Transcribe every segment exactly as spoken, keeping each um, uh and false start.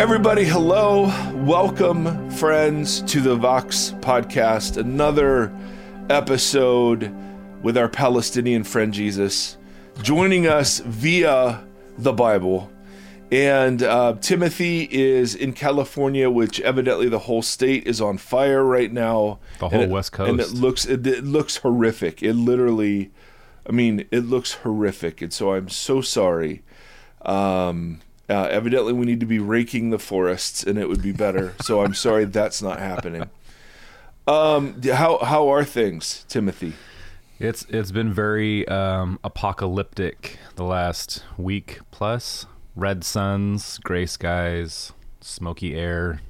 Everybody, hello. Welcome, friends, to the Vox podcast. Another episode with our Palestinian friend Jesus joining us via the Bible. And uh, Timothy is in California, which evidently the whole state is on fire right now. The whole it, West Coast. And it looks, it, it looks horrific. It literally, I mean, it looks horrific. And so I'm so sorry. Um... Uh, evidently, we need to be raking the forests, and it would be better. So I'm sorry that's not happening. Um, how how are things, Timothy? It's it's been very um, apocalyptic the last week plus. Red suns, gray skies, smoky air,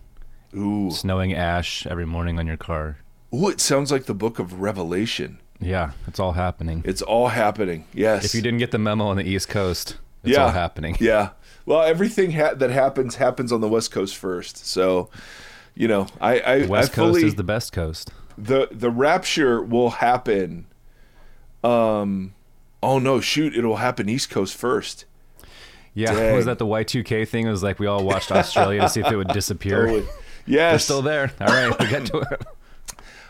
ooh, snowing ash every morning on your car. Ooh, it sounds like the book of Revelation. Yeah, it's all happening. It's all happening. Yes. If you didn't get the memo on the East Coast, it's yeah. all happening. Yeah. Well, everything ha- that happens happens on the West Coast first. So, you know, I, I West I fully, Coast is the best coast. The the rapture will happen. Um, oh no, shoot! It'll happen East Coast first. Yeah, dang. Was that the Y two K thing? It was like we all watched Australia to see if it would disappear. Totally. Yes, we're still there. All right, we got to it.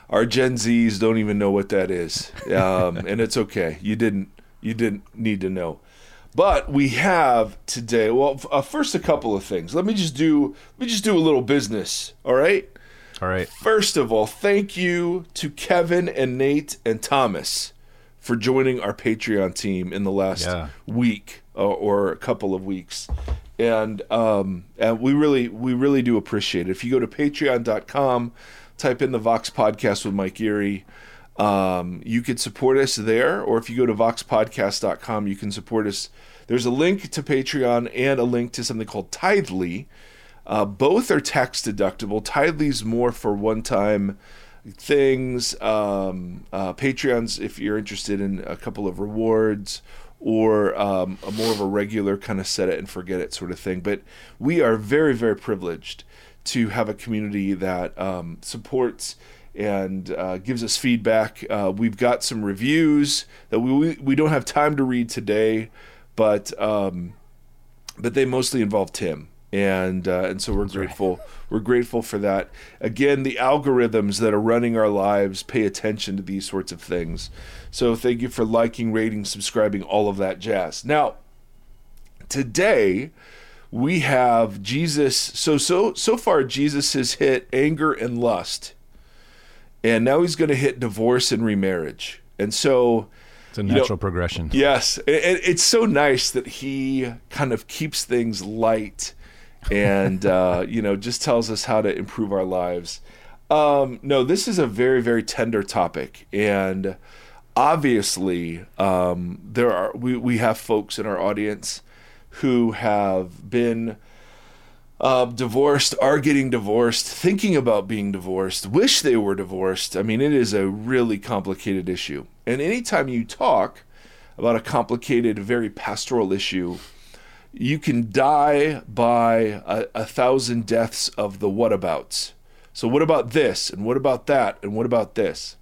Our Gen Zs don't even know what that is, um, and it's okay. You didn't. You didn't need to know. But we have today, well, uh, first a couple of things. Let me just do let me just do a little business, all right? All right. First of all, thank you to Kevin and Nate and Thomas for joining our Patreon team in the last yeah. week uh, or a couple of weeks. And um, and we really we really do appreciate it. If you go to patreon dot com, type in the Vox Podcast with Mike Erie. Um, you could support us there, or if you go to vox podcast dot com, you can support us. There's a link to Patreon and a link to something called Tidly. Uh, both are tax deductible. Tidly's more for one-time things. Um, uh, Patreon's, if you're interested in a couple of rewards or um, a more of a regular kind of set it and forget it sort of thing. But we are very, very privileged to have a community that um, supports and uh, gives us feedback. Uh, we've got some reviews that we we don't have time to read today, but um, but they mostly involve Tim, and uh, and so we're That's grateful. Right. We're grateful for that. Again, the algorithms that are running our lives pay attention to these sorts of things. So thank you for liking, rating, subscribing, all of that jazz. Now, today we have Jesus. So so so far, Jesus has hit anger and lust. And now he's going to hit divorce and remarriage. And so... It's a natural you know, progression. Yes. And it's so nice that he kind of keeps things light and, uh, you know, just tells us how to improve our lives. Um, no, this is a very, very tender topic. And obviously, um, there are we, we have folks in our audience who have been... Uh, divorced, are getting divorced, thinking about being divorced, wish they were divorced. I mean, it is a really complicated issue. And anytime you talk about a complicated, very pastoral issue, you can die by a, a thousand deaths of the whatabouts. So what about this? And what about that? And what about this?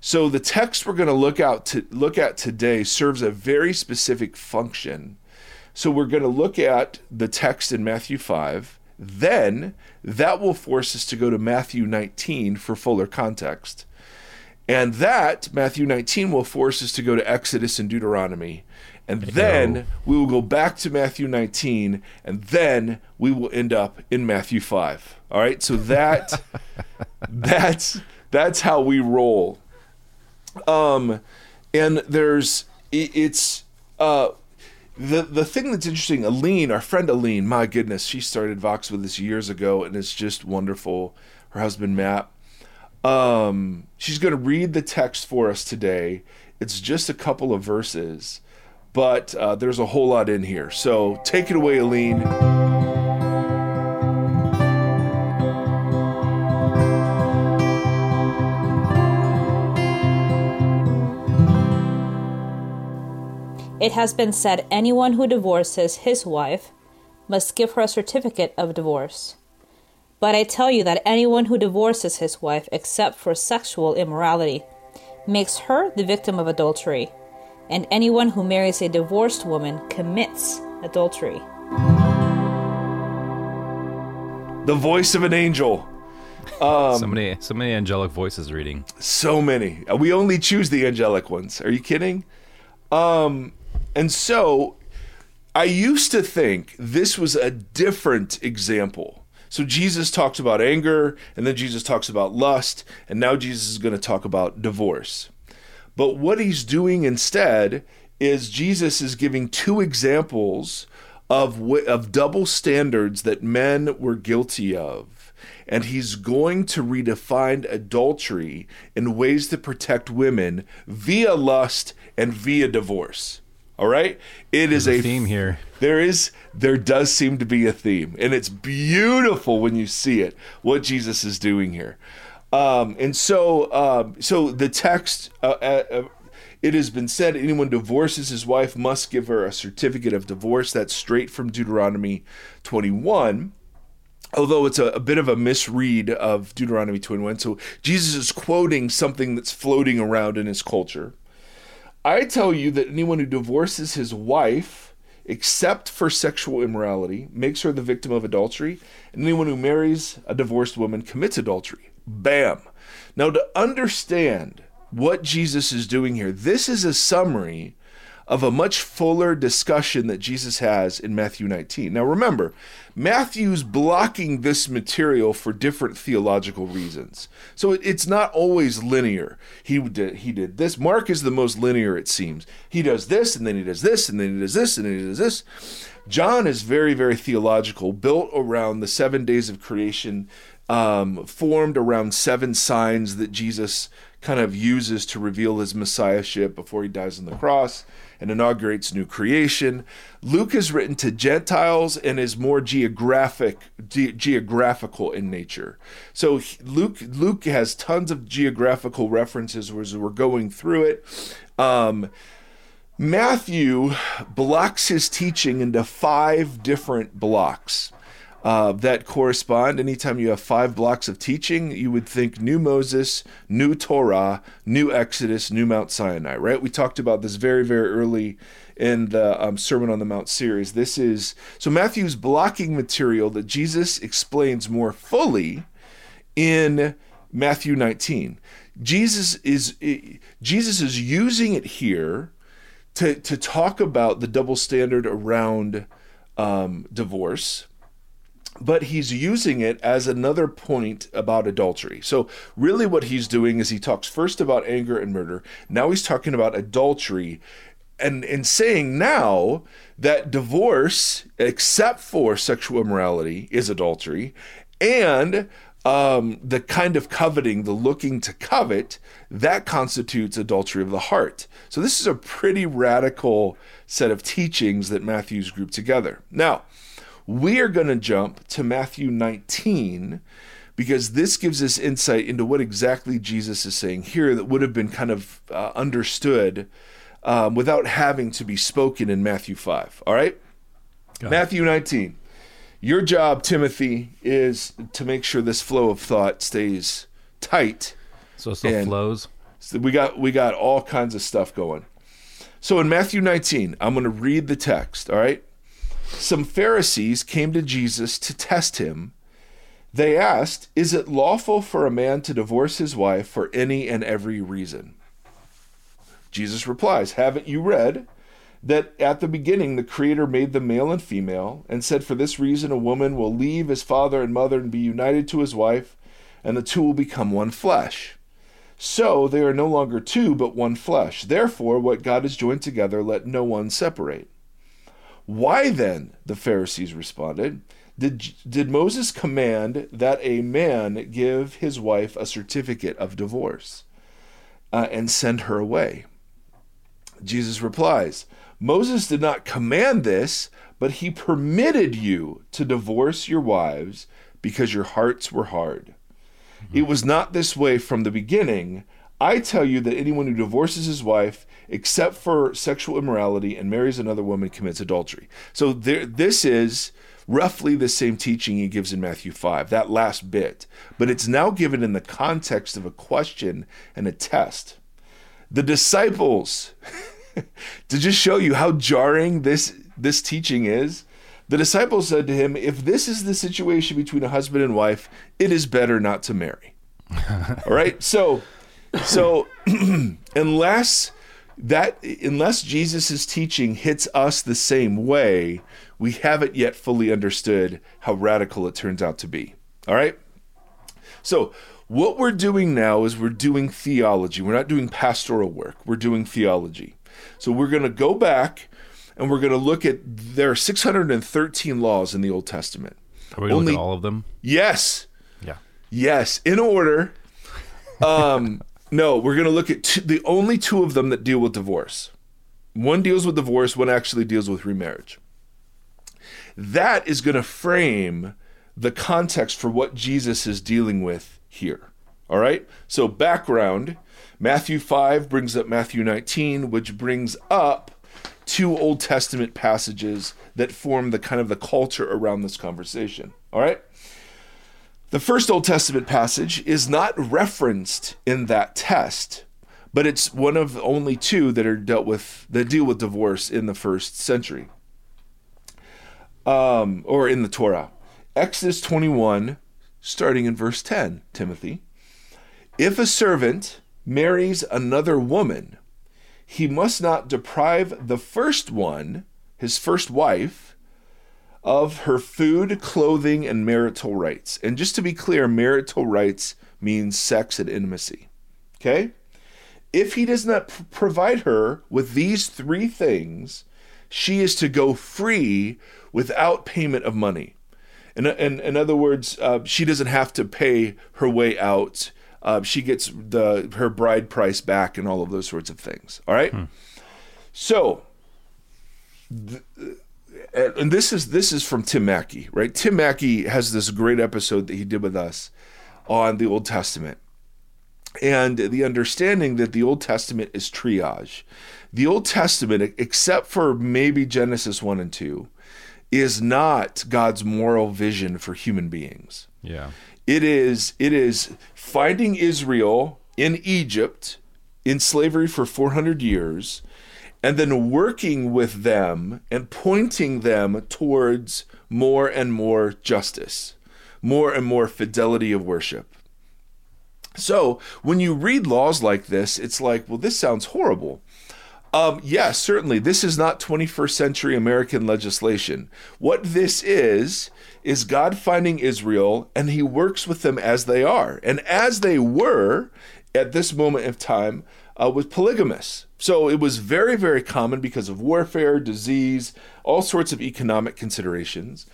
So the text we're going to look out to look at today serves a very specific function. So we're going to look at the text in Matthew five. Then that will force us to go to Matthew nineteen for fuller context. And that, Matthew nineteen, will force us to go to Exodus and Deuteronomy. And then we will go back to Matthew nineteen, and then we will end up in Matthew five. All right, so that that's that's how we roll. Um, and there's, it, it's... Uh, The the thing that's interesting, Aline, our friend Aline, my goodness, she started Vox with us years ago, and it's just wonderful. Her husband, Matt, um, she's going to read the text for us today. It's just a couple of verses, but uh, there's a whole lot in here. So take it away, Aline. It has been said anyone who divorces his wife must give her a certificate of divorce. But I tell you that anyone who divorces his wife except for sexual immorality makes her the victim of adultery, and anyone who marries a divorced woman commits adultery. The voice of an angel. Um, so many, so many angelic voices reading. So many. We only choose the angelic ones. Are you kidding? Um, and so I used to think this was a different example. So Jesus talks about anger, and then Jesus talks about lust, and now Jesus is going to talk about divorce. But what he's doing instead is Jesus is giving two examples of w- of double standards that men were guilty of. And he's going to redefine adultery in ways that protect women via lust and via divorce. All right? It There's is a, a theme here. There is, there does seem to be a theme. And it's beautiful when you see it, what Jesus is doing here. Um, and so, um, so the text, uh, uh, it has been said, anyone divorces his wife must give her a certificate of divorce. That's straight from Deuteronomy twenty-one, although it's a, a bit of a misread of Deuteronomy twenty-one. So Jesus is quoting something that's floating around in his culture. I tell you that anyone who divorces his wife, except for sexual immorality, makes her the victim of adultery, and anyone who marries a divorced woman commits adultery. Bam. Now, to understand what Jesus is doing here, this is a summary of a much fuller discussion that Jesus has in Matthew nineteen. Now, remember, Matthew's blocking this material for different theological reasons. So it's not always linear. He did, he did this. Mark is the most linear, it seems. He does this, and then he does this, and then he does this, and then he does this. John is very, very theological, built around the seven days of creation, um, formed around seven signs that Jesus kind of uses to reveal his messiahship before he dies on the cross and inaugurates new creation. Luke is written to Gentiles and is more geographic, ge- geographical in nature. So Luke Luke has tons of geographical references as we're going through it. Um, Matthew blocks his teaching into five different blocks. Uh, that correspond. Anytime you have five blocks of teaching, you would think new Moses, new Torah, new Exodus, new Mount Sinai, right? We talked about this very, very early in the um, Sermon on the Mount series. This is, so Matthew's blocking material that Jesus explains more fully in Matthew nineteen. Jesus is, it, Jesus is using it here to, to talk about the double standard around um, divorce, but he's using it as another point about adultery. So really what he's doing is he talks first about anger and murder. Now he's talking about adultery and, and saying now that divorce, except for sexual immorality, is adultery. And um, the kind of coveting, the looking to covet, that constitutes adultery of the heart. So this is a pretty radical set of teachings that Matthew's grouped together. Now, we are going to jump to Matthew nineteen because this gives us insight into what exactly Jesus is saying here that would have been kind of uh, understood um, without having to be spoken in Matthew five. All right? Got Matthew it. nineteen. Your job, Timothy, is to make sure this flow of thought stays tight. So it still flows. So we got we got all kinds of stuff going. So in Matthew nineteen, I'm going to read the text. All right? Some Pharisees came to Jesus to test him. They asked, "Is it lawful for a man to divorce his wife for any and every reason?" Jesus replies, "Haven't you read that at the beginning the Creator made them male and female, and said, 'For this reason a woman will leave his father and mother and be united to his wife, and the two will become one flesh.' So they are no longer two, but one flesh. Therefore, what God has joined together, let no one separate." "Why then," the Pharisees responded, did, did Moses command that a man give his wife a certificate of divorce uh, and send her away?" Jesus replies, "Moses did not command this, but he permitted you to divorce your wives because your hearts were hard. Mm-hmm. It was not this way from the beginning. I tell you that anyone who divorces his wife, except for sexual immorality, and marries another woman commits adultery." So there, this is roughly the same teaching he gives in Matthew five, that last bit. But it's now given in the context of a question and a test. The disciples, to just show you how jarring this, this teaching is, The disciples said to him, if this is the situation between a husband and wife, it is better not to marry. All right. So, so unless that, unless Jesus's teaching hits us the same way, we haven't yet fully understood how radical it turns out to be. All right. So what we're doing now is we're doing theology. We're not doing pastoral work. We're doing theology. So we're going to go back and we're going to look at, there are six hundred thirteen laws in the Old Testament. Are we going to look at all of them? Yes. Yeah. Yes. In order. Um, no, we're going to look at two, the only two of them that deal with divorce. One deals with divorce. One actually deals with remarriage. That is going to frame the context for what Jesus is dealing with here. All right. So background, Matthew five brings up Matthew nineteen, which brings up two Old Testament passages that form the kind of the culture around this conversation. All right. The first Old Testament passage is not referenced in that test, but it's one of only two that are dealt with, that deal with divorce in the first century, um, or in the Torah. Exodus twenty-one, starting in verse ten, Timothy, if a servant marries another woman, he must not deprive the first one, his first wife, of her food, clothing, and marital rights. And just to be clear, marital rights means sex and intimacy. Okay? If he does not p- provide her with these three things, she is to go free without payment of money. In, in, in other words, uh, she doesn't have to pay her way out. Uh, she gets the her bride price back and all of those sorts of things. All right. Hmm. So, th- and this is this is from Tim Mackey, right? Tim Mackey has this great episode that he did with us on the Old Testament and the understanding that the Old Testament is triage. The Old Testament, except for maybe Genesis one and two, is not God's moral vision for human beings. Yeah. It is it is finding Israel in Egypt in slavery for four hundred years and then working with them and pointing them towards more and more justice, more and more fidelity of worship. So when you read laws like this, it's like, well, this sounds horrible. Um, yes, yeah, certainly. This is not twenty-first century American legislation. What this is, is God finding Israel, and he works with them as they are. And as they were at this moment of time uh, was polygamous. So it was very, very common because of warfare, disease, all sorts of economic considerations,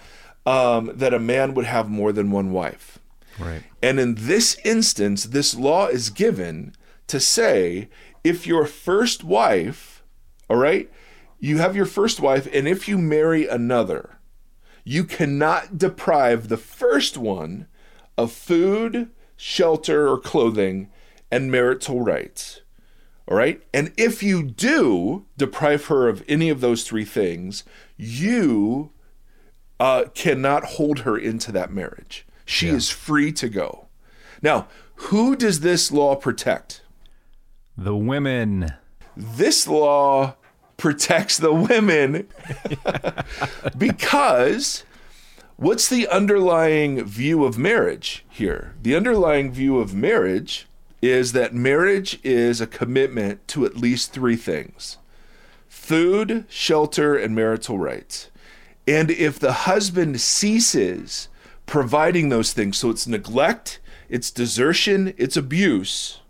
um, that a man would have more than one wife. Right. And in this instance, this law is given to say, if your first wife, all right, you have your first wife, and if you marry another, you cannot deprive the first one of food, shelter, or clothing, and marital rights, all right? And if you do deprive her of any of those three things, you uh, cannot hold her into that marriage. She yeah. is free to go. Now, who does this law protect? The women. This law protects the women because what's the underlying view of marriage here? The underlying view of marriage is that marriage is a commitment to at least three things: food, shelter, and marital rights. And if the husband ceases providing those things, so it's neglect, it's desertion, it's abuse,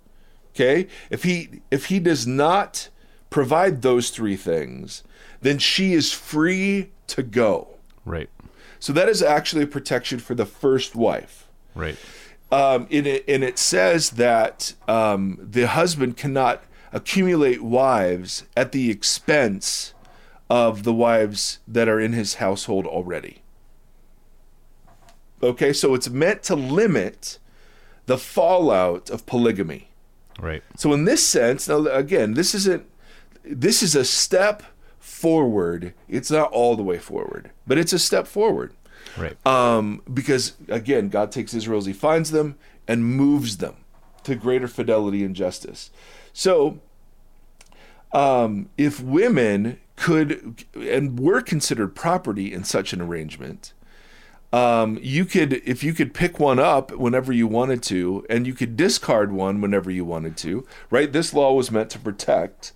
okay, if he if he does not provide those three things, then she is free to go. Right. So that is actually a protection for the first wife. Right. Um, and, it, and it says that um, the husband cannot accumulate wives at the expense of the wives that are in his household already. Okay, so it's meant to limit the fallout of polygamy. Right. So in this sense, now again, this isn't, this is a step forward. It's not all the way forward, but it's a step forward. Right. Um, because again, God takes Israel as he finds them and moves them to greater fidelity and justice. So um, if women could and were considered property in such an arrangement. Um, you could, if you could pick one up whenever you wanted to, and you could discard one whenever you wanted to, right? This law was meant to protect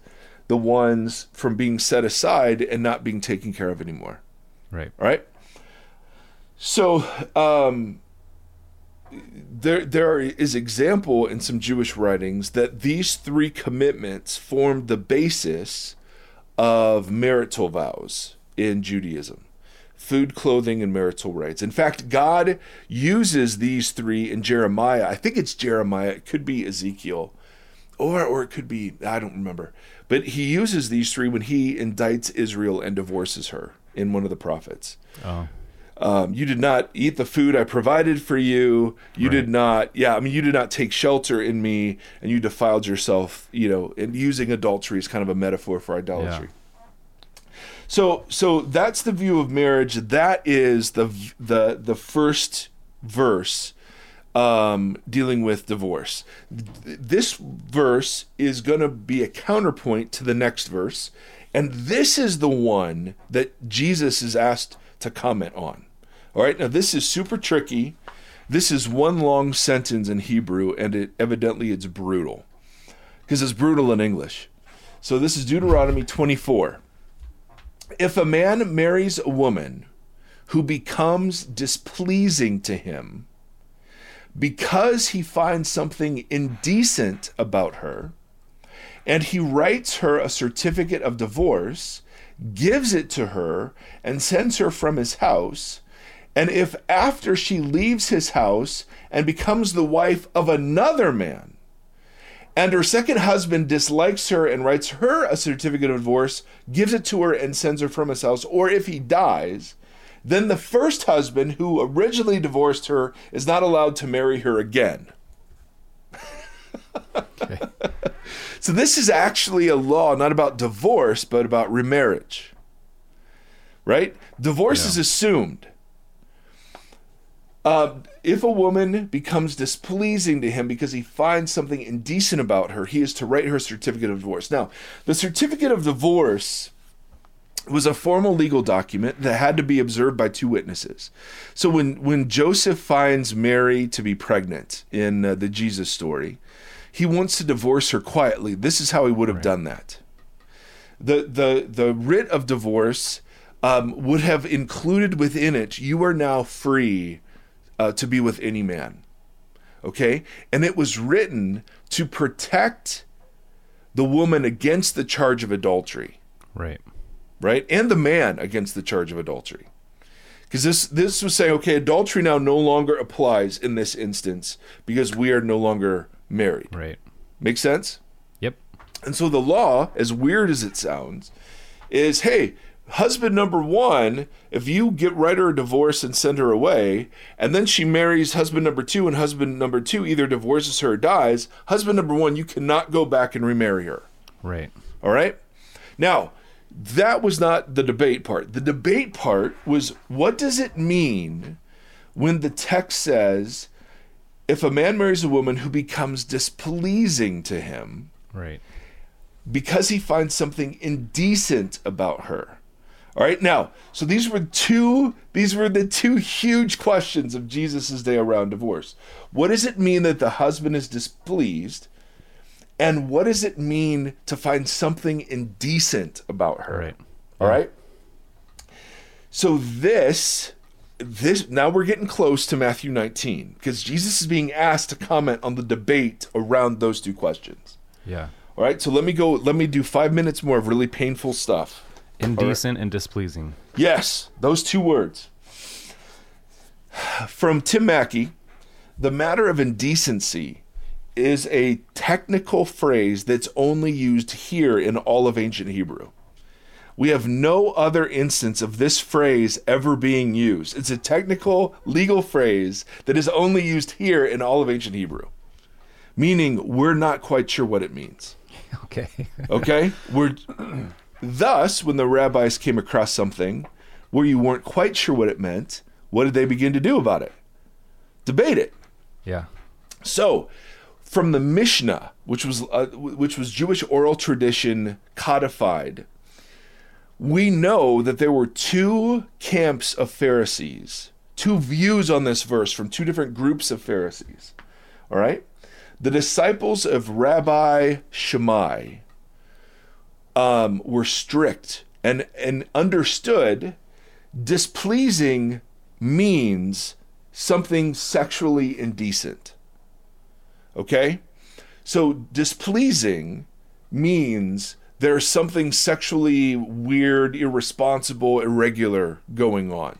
the ones from being set aside and not being taken care of anymore. Right. All right. So um, there there is example in some Jewish writings that these three commitments formed the basis of marital vows in Judaism. Food, clothing, and marital rights. In fact, God uses these three in Jeremiah. I think it's Jeremiah. It could be Ezekiel, or or it could be, I don't remember. But he uses these three when he indicts Israel and divorces her in one of the prophets. Oh. Um, you did not eat the food I provided for you. You right. did not, yeah, I mean, you did not take shelter in me, and you defiled yourself, you know, and using adultery is kind of a metaphor for idolatry. Yeah. So, so that's the view of marriage. That is the the the first verse um, dealing with divorce. This verse is going to be a counterpoint to the next verse, and this is the one that Jesus is asked to comment on. All right, now this is super tricky. This is one long sentence in Hebrew, and it evidently it's brutal because it's brutal in English. So this is Deuteronomy twenty-four. If a man marries a woman who becomes displeasing to him because he finds something indecent about her, and he writes her a certificate of divorce, gives it to her, and sends her from his house, and if after she leaves his house and becomes the wife of another man, and her second husband dislikes her and writes her a certificate of divorce, gives it to her, and sends her from his house, or if he dies, then the first husband who originally divorced her is not allowed to marry her again. Okay. So this is actually a law not about divorce, but about remarriage, right? Divorce yeah. is assumed. Uh, if a woman becomes displeasing to him because he finds something indecent about her, he is to write her a certificate of divorce. Now, the certificate of divorce was a formal legal document that had to be observed by two witnesses. So when, when Joseph finds Mary to be pregnant in uh, the Jesus story, he wants to divorce her quietly. This is how he would have right. done that. The, the, the writ of divorce um, would have included within it, you are now free Uh, to be with any man, okay? And it was written to protect the woman against the charge of adultery. Right. Right? And the man against the charge of adultery. Because this, this was saying, okay, adultery now no longer applies in this instance because we are no longer married. Right. Make sense? Yep. And so the law, as weird as it sounds, is, hey, husband number one, if you get write her a divorce and send her away, and then she marries husband number two, and husband number two either divorces her or dies, husband number one, you cannot go back and remarry her. Right. All right? Now, that was not the debate part. The debate part was, what does it mean when the text says, if a man marries a woman who becomes displeasing to him, right, because he finds something indecent about her? All right, now, so these were two, these were the two huge questions of Jesus' day around divorce. What does it mean that the husband is displeased? And what does it mean to find something indecent about her? Right. All right. So this, this, now we're getting close to Matthew nineteen, because Jesus is being asked to comment on the debate around those two questions. Yeah. All right, so let me go, let me do five minutes more of really painful stuff. Indecent right. and displeasing. Yes, those two words. From Tim Mackey, the matter of indecency is a technical phrase that's only used here in all of ancient Hebrew. We have no other instance of this phrase ever being used. It's a technical legal phrase that is only used here in all of ancient Hebrew, meaning we're not quite sure what it means. Okay. Okay? We're... Thus, when the rabbis came across something where you weren't quite sure what it meant, what did they begin to do about it? Debate it. Yeah. So, from the Mishnah, which was uh, which was Jewish oral tradition codified, we know that there were two camps of Pharisees, two views on this verse from two different groups of Pharisees. All right? The disciples of Rabbi Shammai um, were strict and, and understood displeasing means something sexually indecent. Okay? So displeasing means there's something sexually weird, irresponsible, irregular going on.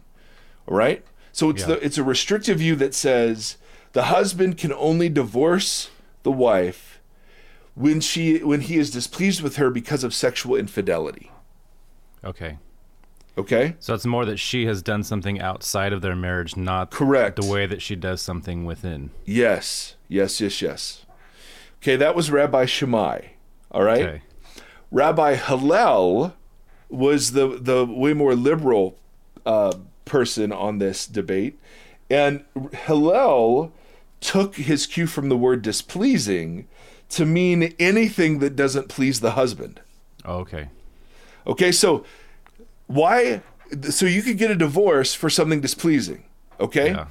All right? So it's, yeah. the, it's a restrictive view that says the husband can only divorce the wife when she when he is displeased with her because of sexual infidelity. Okay. Okay? So it's more that she has done something outside of their marriage, not correct the way that she does something within. Yes. Yes, yes, yes. Okay, that was Rabbi Shammai. All right? Okay. Rabbi Hillel was the, the way more liberal uh, person on this debate. And Hillel took his cue from the word displeasing to mean anything that doesn't please the husband. Oh, okay. Okay, so why? So you could get a divorce for something displeasing, okay? Yeah.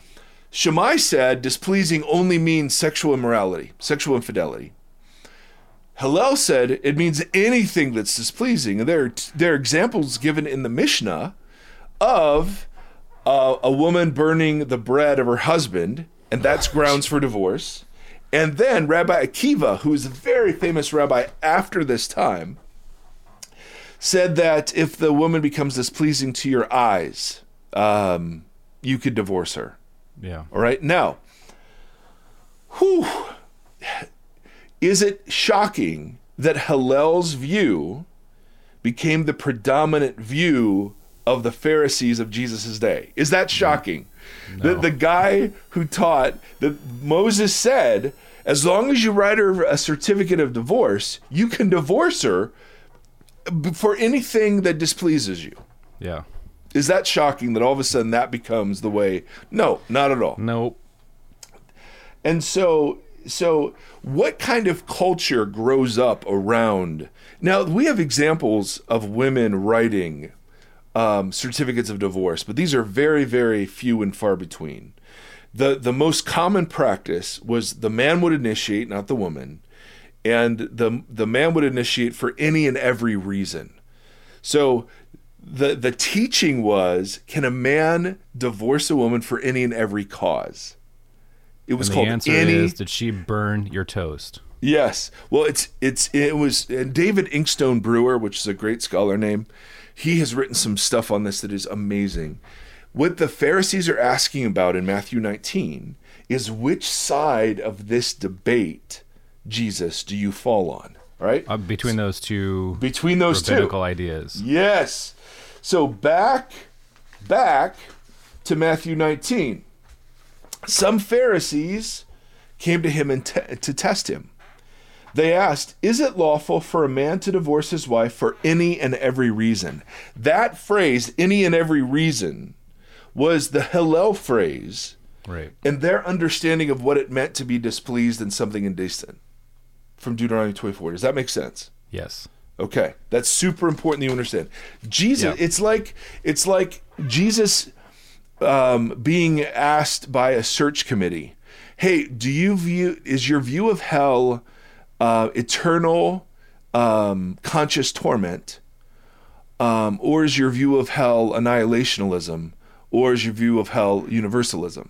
Shammai said displeasing only means sexual immorality, sexual infidelity. Hillel said it means anything that's displeasing. And there, there are examples given in the Mishnah of uh, a woman burning the bread of her husband, and that's grounds for divorce. And then Rabbi Akiva, who is a very famous rabbi after this time, said that if the woman becomes displeasing to your eyes, um, you could divorce her. Yeah. All right. Now, whew. Is it shocking that Hillel's view became the predominant view of the Pharisees of Jesus' day? Is that shocking? No. That the guy who taught that Moses said, as long as you write her a certificate of divorce, you can divorce her for anything that displeases you. Yeah. Is that shocking that all of a sudden that becomes the way? No, not at all. Nope. And so... So what kind of culture grows up around? Now, we have examples of women writing um, certificates of divorce, but these are very, very few and far between. The the most common practice was the man would initiate, not the woman, and the the man would initiate for any and every reason. So the the teaching was, can a man divorce a woman for any and every cause? It was and called the answer any... is, did she burn your toast? Yes. Well, it's it's it was and David Inkstone Brewer, which is a great scholar name. He has written some stuff on this that is amazing. What the Pharisees are asking about in Matthew nineteen is which side of this debate, Jesus, do you fall on? All right? Uh, between those two between those rabbinical two ideas. Yes. So back back to Matthew nineteen. Some Pharisees came to him and te- to test him. They asked, is it lawful for a man to divorce his wife for any and every reason? That phrase, any and every reason, was the Hillel phrase. Right. And their understanding of what it meant to be displeased in something indecent from Deuteronomy twenty-four. Does that make sense? Yes. Okay. That's super important that you understand. Jesus, yeah. it's like it's like Jesus... Um, being asked by a search committee, hey, do you view, is your view of hell uh, eternal um, conscious torment? Um, or is your view of hell annihilationalism? Or is your view of hell universalism?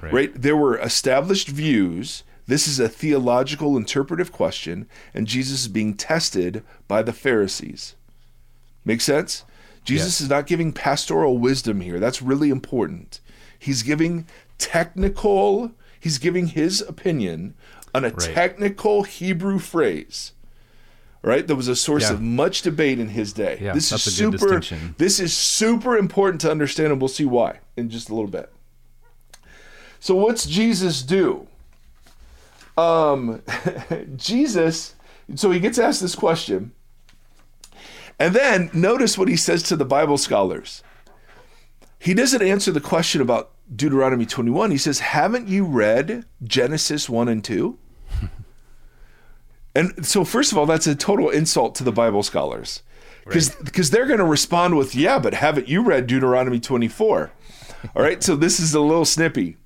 Right. right? There were established views. This is a theological interpretive question, and Jesus is being tested by the Pharisees. Make sense? Jesus yes. is not giving pastoral wisdom here. That's really important. He's giving technical, he's giving his opinion on a right. technical Hebrew phrase, right? That was a source yeah. of much debate in his day. Yeah, this, is super, this is super important to understand, and we'll see why in just a little bit. So what's Jesus do? Um, Jesus, so he gets asked this question. And then notice what he says to the Bible scholars. He doesn't answer the question about Deuteronomy twenty-one. He says, haven't you read Genesis one and two? And so first of all, that's a total insult to the Bible scholars. Because because they're going to respond with, yeah, but haven't you read Deuteronomy twenty-four? All right, so this is a little snippy.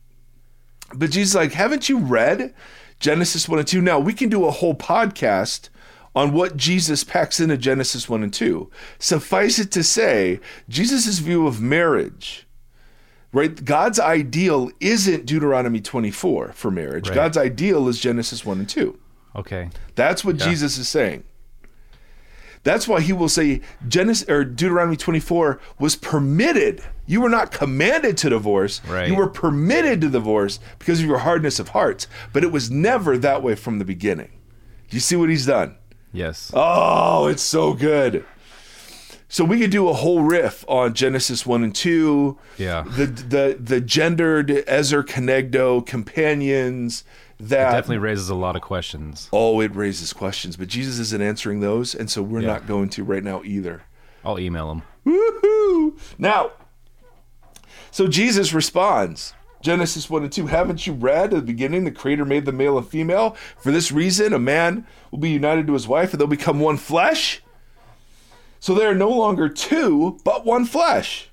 But Jesus is like, haven't you read Genesis one and two? Now, we can do a whole podcast on what Jesus packs into Genesis one and two. Suffice it to say, Jesus' view of marriage, right? God's ideal isn't Deuteronomy twenty-four for marriage. Right. God's ideal is Genesis one and two. Okay. That's what yeah. Jesus is saying. That's why he will say Genesis or Deuteronomy twenty-four was permitted. You were not commanded to divorce. Right. You were permitted to divorce because of your hardness of hearts. But it was never that way from the beginning. You see what he's done? Yes. Oh, it's so good. So we could do a whole riff on Genesis one and two. Yeah. The the the gendered Ezer Kenegdo companions. That it definitely raises a lot of questions. Oh, it raises questions, but Jesus isn't answering those, and so we're yeah. not going to right now either. I'll email him. Woohoo! Now, so Jesus responds, Genesis one and two, haven't you read at the beginning the Creator made the male and female? For this reason, a man will be united to his wife, and they'll become one flesh. So they are no longer two, but one flesh.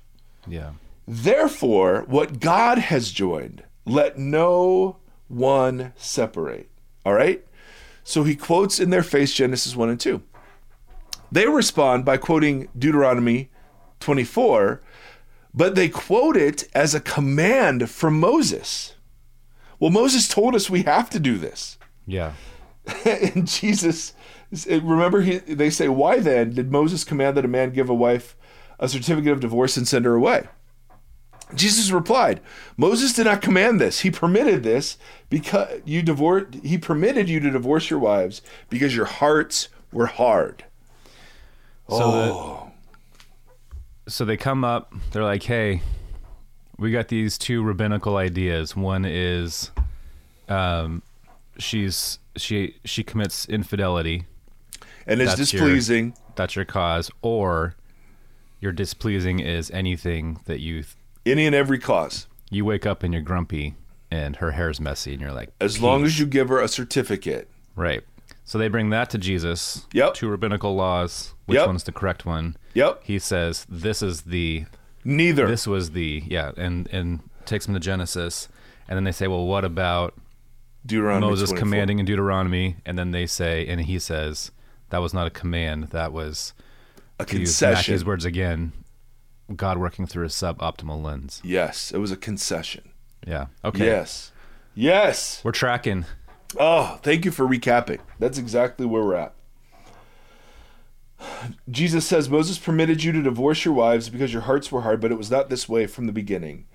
Yeah. Therefore, what God has joined, let no one separate. All right? So he quotes in their face Genesis one and two. They respond by quoting Deuteronomy twenty-four, but they quote it as a command from Moses. Well, Moses told us we have to do this. Yeah. And Jesus, remember, he, they say, why then did Moses command that a man give a wife a certificate of divorce and send her away? Jesus replied, Moses did not command this. He permitted this because you divorce. He permitted you to divorce your wives because your hearts were hard. So, oh. the, so they come up. They're like, hey, we got these two rabbinical ideas. One is, um, she's she she commits infidelity, and is displeasing. Your, that's your cause, or your displeasing is anything that you. Th- Any and every cause. You wake up and you're grumpy and her hair's messy and you're like... As Peace. Long as you give her a certificate. Right. So they bring that to Jesus. Yep. Two rabbinical laws. Which yep. one's the correct one? Yep. He says, this is the... Neither. This was the... Yeah. And, and takes them to Genesis. And then they say, well, what about... Deuteronomy Moses twenty-four. Commanding in Deuteronomy. And then they say... And he says, that was not a command. That was... A concession. His words again... God working through a suboptimal lens. Yes, it was a concession. Yeah. Okay. Yes. Yes. We're tracking. Oh, thank you for recapping. That's exactly where we're at. Jesus says, Moses permitted you to divorce your wives because your hearts were hard, but it was not this way from the beginning.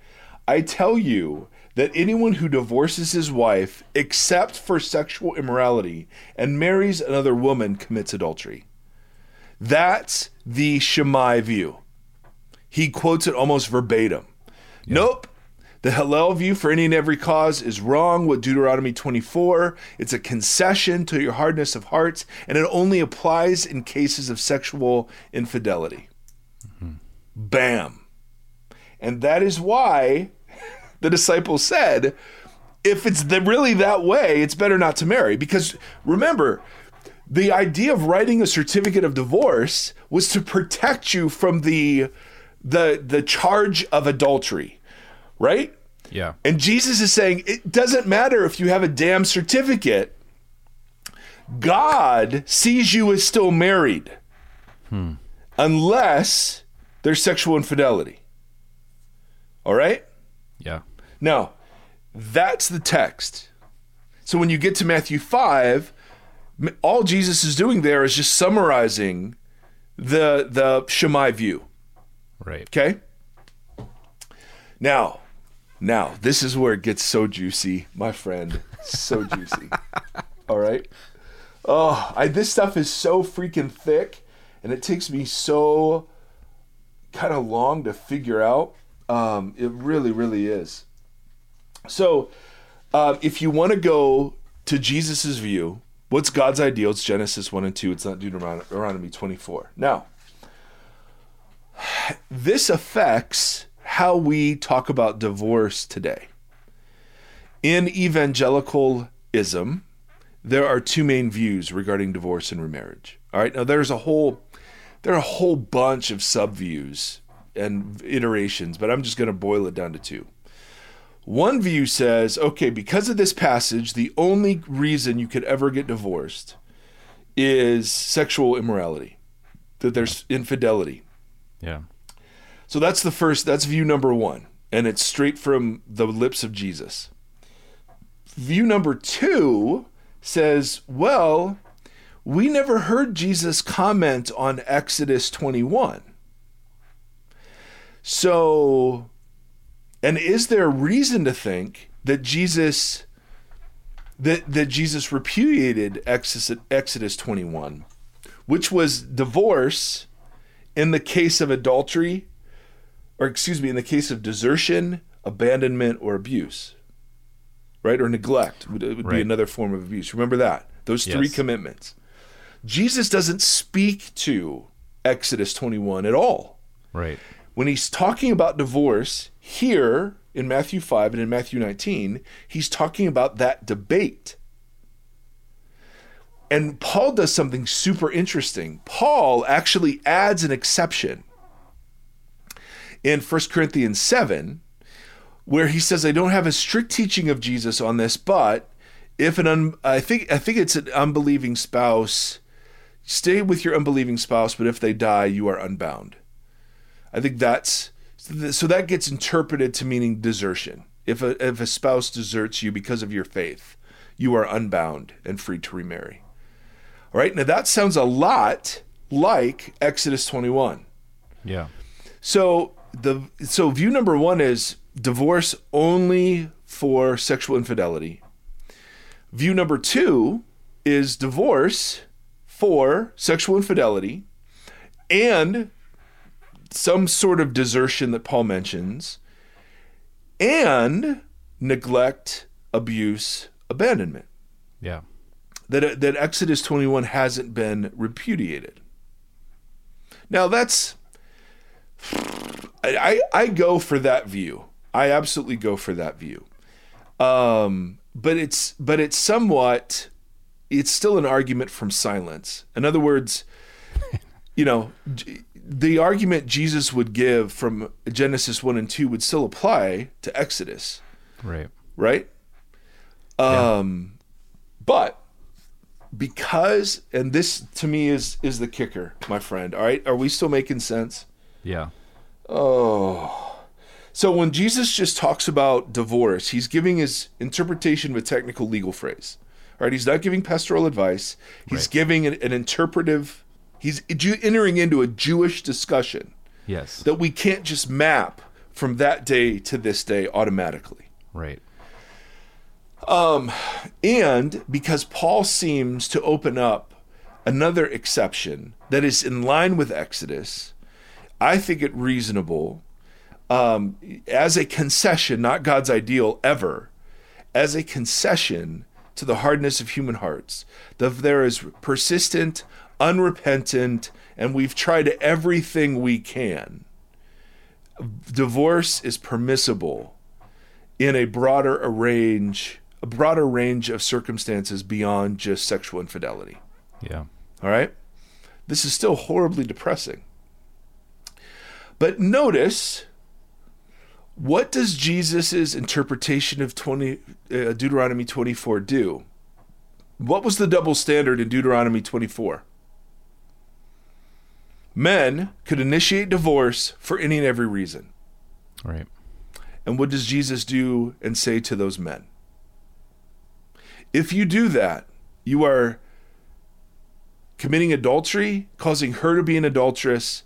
I tell you that anyone who divorces his wife, except for sexual immorality, and marries another woman commits adultery. That's the Shammai view. He quotes it almost verbatim. Yeah. Nope. The Hillel view for any and every cause is wrong with Deuteronomy twenty-four. It's a concession to your hardness of hearts, and it only applies in cases of sexual infidelity. Mm-hmm. Bam. And that is why the disciples said, if it's the, really that way, it's better not to marry. Because remember... The idea of writing a certificate of divorce was to protect you from the the the charge of adultery, right? Yeah. And Jesus is saying it doesn't matter if you have a damn certificate. God sees you as still married hmm. unless there's sexual infidelity. All right? Yeah. Now, that's the text. So when you get to Matthew five... All Jesus is doing there is just summarizing the the Shammai view. Right. Okay? Now, now, this is where it gets so juicy, my friend. So juicy. All right? Oh, I, this stuff is so freaking thick, and it takes me so kind of long to figure out. Um, it really, really is. So, uh, if you want to go to Jesus' view... What's God's ideal? It's Genesis one and two. It's not Deuteronomy twenty-four. Now, this affects how we talk about divorce today. In evangelicalism, there are two main views regarding divorce and remarriage. All right. Now, there's a whole there are a whole bunch of subviews and iterations, but I'm just going to boil it down to two. One view says, okay, because of this passage, the only reason you could ever get divorced is sexual immorality, that there's infidelity. Yeah. So that's the first, that's view number one, and it's straight from the lips of Jesus. View number two says, well, we never heard Jesus comment on Exodus twenty-one. So, and is there reason to think that Jesus that that Jesus repudiated Exodus twenty-one, which was divorce in the case of adultery, or excuse me, in the case of desertion, abandonment, or abuse, right? Or neglect would, would right. be another form of abuse. Remember that. Those three yes. commitments. Jesus doesn't speak to Exodus twenty-one at all. Right. When he's talking about divorce here in Matthew five and in Matthew nineteen, he's talking about that debate. And Paul does something super interesting. Paul actually adds an exception in First Corinthians seven, where he says, I don't have a strict teaching of Jesus on this, but if an un- I think I think it's an unbelieving spouse, stay with your unbelieving spouse, but if they die, you are unbound. I think that's, so that gets interpreted to meaning desertion. If a, if a spouse deserts you because of your faith, you are unbound and free to remarry. All right, now that sounds a lot like Exodus twenty-one. Yeah. So the so view number one is divorce only for sexual infidelity. View number two is divorce for sexual infidelity and some sort of desertion that Paul mentions, and neglect, abuse, abandonment. Yeah. That that Exodus twenty-one hasn't been repudiated. Now that's, I, I go for that view. I absolutely go for that view. Um, but it's but it's somewhat, it's still an argument from silence. In other words, you know, the argument Jesus would give from Genesis one and two would still apply to Exodus. Right. Right? Um, yeah. But because, and this to me is is the kicker, my friend, all right? Are we still making sense? Yeah. Oh. So when Jesus just talks about divorce, he's giving his interpretation of a technical legal phrase. All right, he's not giving pastoral advice. He's right. giving an, an interpretive, he's entering into a Jewish discussion. Yes. That we can't just map from that day to this day automatically. Right. Um, and because Paul seems to open up another exception that is in line with Exodus, I think it reasonable, um, as a concession, not God's ideal ever, as a concession to the hardness of human hearts, that there is persistent, unrepentant, and we've tried everything we can. Divorce is permissible in a broader range, a broader range of circumstances beyond just sexual infidelity. Yeah. All right? This is still horribly depressing. But notice, what does Jesus' interpretation of twenty, uh, Deuteronomy twenty-four do? What was the double standard in Deuteronomy twenty-four? Men could initiate divorce for any and every reason. Right. And what does Jesus do and say to those men? If you do that, you are committing adultery, causing her to be an adulteress.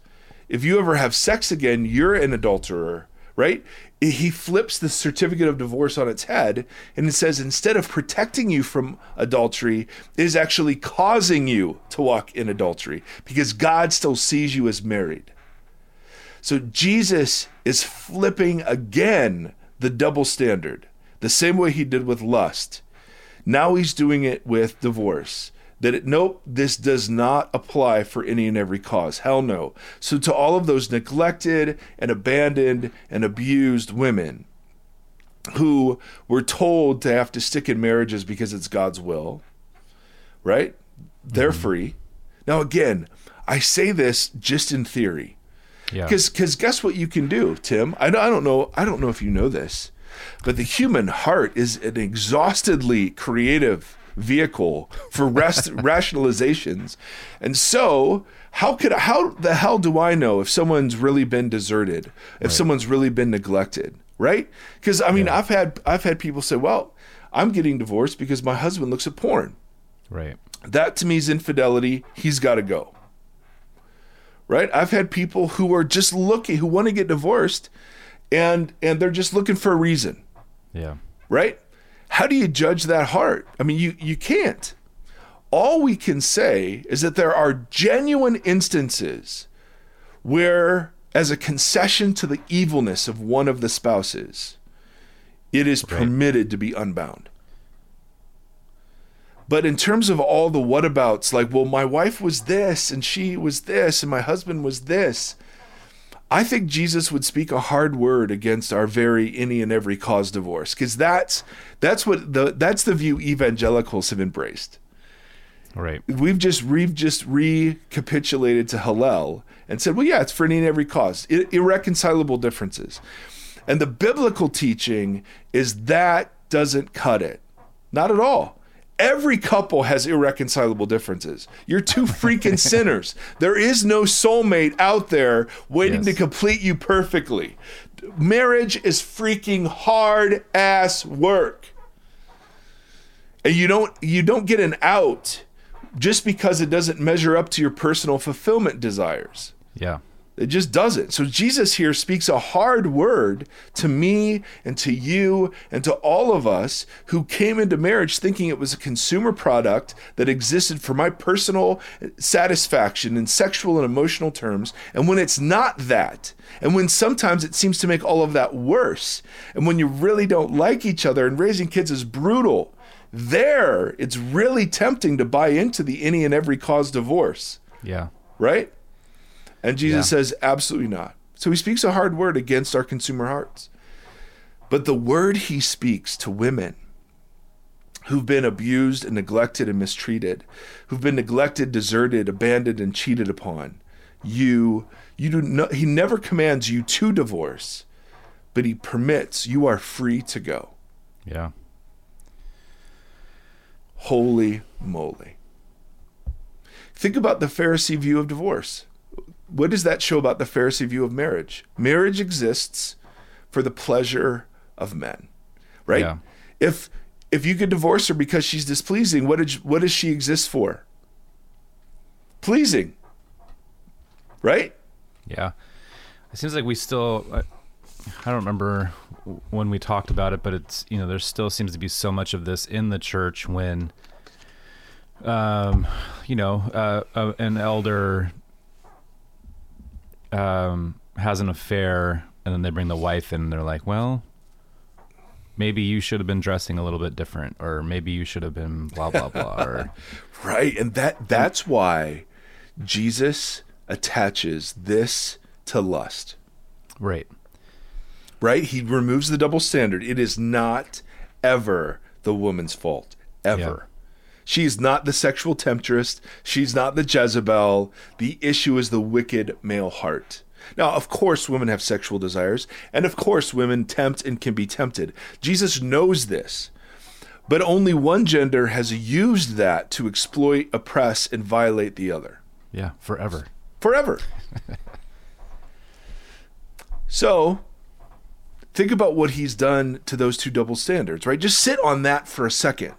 If you ever have sex again, you're an adulterer, right? He flips the certificate of divorce on its head, and it says instead of protecting you from adultery, it is actually causing you to walk in adultery because God still sees you as married. So Jesus is flipping again the double standard, the same way he did with lust. Now he's doing it with divorce. That it, nope, this does not apply for any and every cause. Hell no. So to all of those neglected and abandoned and abused women who were told to have to stick in marriages because it's God's will, right? They're mm-hmm. free. Now again, I say this just in theory. Yeah. Because because guess what you can do, Tim? I don't, I don't know. I don't know if you know this, but the human heart is an exhaustedly creative vehicle for rest, rationalizations. And so how could how the hell do I know if someone's really been deserted, if right. someone's really been neglected, right? Because I mean, yeah. I've had I've had people say, well, I'm getting divorced because my husband looks at porn. Right. That to me is infidelity. He's got to go. Right. I've had people who are just looking, who want to get divorced, and and they're just looking for a reason. Yeah. Right. How do you judge that heart? I mean, you you can't. All we can say is that there are genuine instances where, as a concession to the evilness of one of the spouses, it is right. permitted to be unbound. But in terms of all the whatabouts, like, well, my wife was this, and she was this, and my husband was this, I think Jesus would speak a hard word against our very any and every cause divorce, because that's that's what the that's the view evangelicals have embraced. Right. We've just we've just recapitulated to Hillel and said, well, yeah, it's for any and every cause, I- irreconcilable differences, and the biblical teaching is that doesn't cut it, not at all. Every couple has irreconcilable differences. You're two freaking sinners. There is no soulmate out there waiting yes. to complete you perfectly. Marriage is freaking hard ass work. And you don't you don't get an out just because it doesn't measure up to your personal fulfillment desires. Yeah. It just doesn't. So Jesus here speaks a hard word to me and to you and to all of us who came into marriage thinking it was a consumer product that existed for my personal satisfaction in sexual and emotional terms. And when it's not that, and when sometimes it seems to make all of that worse, and when you really don't like each other and raising kids is brutal, there it's really tempting to buy into the any and every cause divorce. Yeah. Right? And Jesus yeah. says, absolutely not. So he speaks a hard word against our consumer hearts. But the word he speaks to women who've been abused and neglected and mistreated, who've been neglected, deserted, abandoned, and cheated upon, you, you do not, he never commands you to divorce, but he permits, you are free to go. Yeah. Holy moly. Think about the Pharisee view of divorce. What does that show about the Pharisee view of marriage? Marriage exists for the pleasure of men, right? Yeah. If if you could divorce her because she's displeasing, what did, what does she exist for? Pleasing, right? Yeah. It seems like we still, I, I don't remember when we talked about it, but it's, you know, there still seems to be so much of this in the church when, um, you know, uh, uh, an elder um has an affair, and then they bring the wife in and they're like, well, maybe you should have been dressing a little bit different, or maybe you should have been blah blah blah, or right. And that that's why Jesus attaches this to lust. Right. Right? He removes the double standard. It is not ever the woman's fault. Ever. Yeah. She's not the sexual temptress. She's not the Jezebel. The issue is the wicked male heart. Now, of course, women have sexual desires. And of course, women tempt and can be tempted. Jesus knows this. But only one gender has used that to exploit, oppress, and violate the other. Yeah, forever. Forever. So, think about what he's done to those two double standards, right? Just sit on that for a second.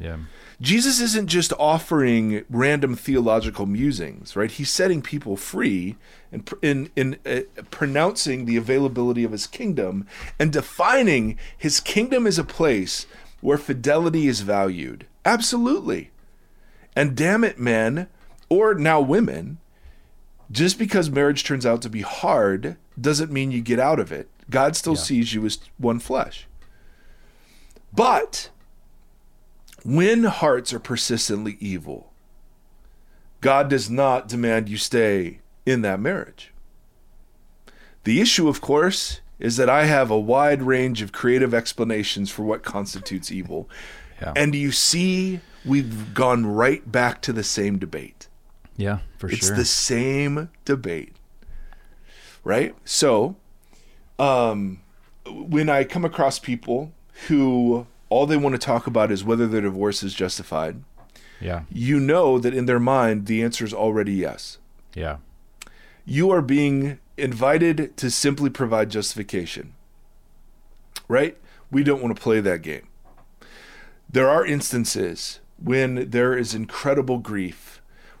Yeah. Jesus isn't just offering random theological musings, right? He's setting people free and in, in, in uh, pronouncing the availability of his kingdom and defining his kingdom as a place where fidelity is valued. Absolutely. And damn it, men, or now women, just because marriage turns out to be hard doesn't mean you get out of it. God still yeah. sees you as one flesh. But when hearts are persistently evil, God does not demand you stay in that marriage. The issue, of course, is that I have a wide range of creative explanations for what constitutes evil. Yeah. And you see, we've gone right back to the same debate. Yeah, for sure. It's the same debate, right? So um, when I come across people who all they want to talk about is whether their divorce is justified, yeah, you know that in their mind, the answer is already yes. Yeah. You are being invited to simply provide justification, right? We don't want to play that game. There are instances when there is incredible grief.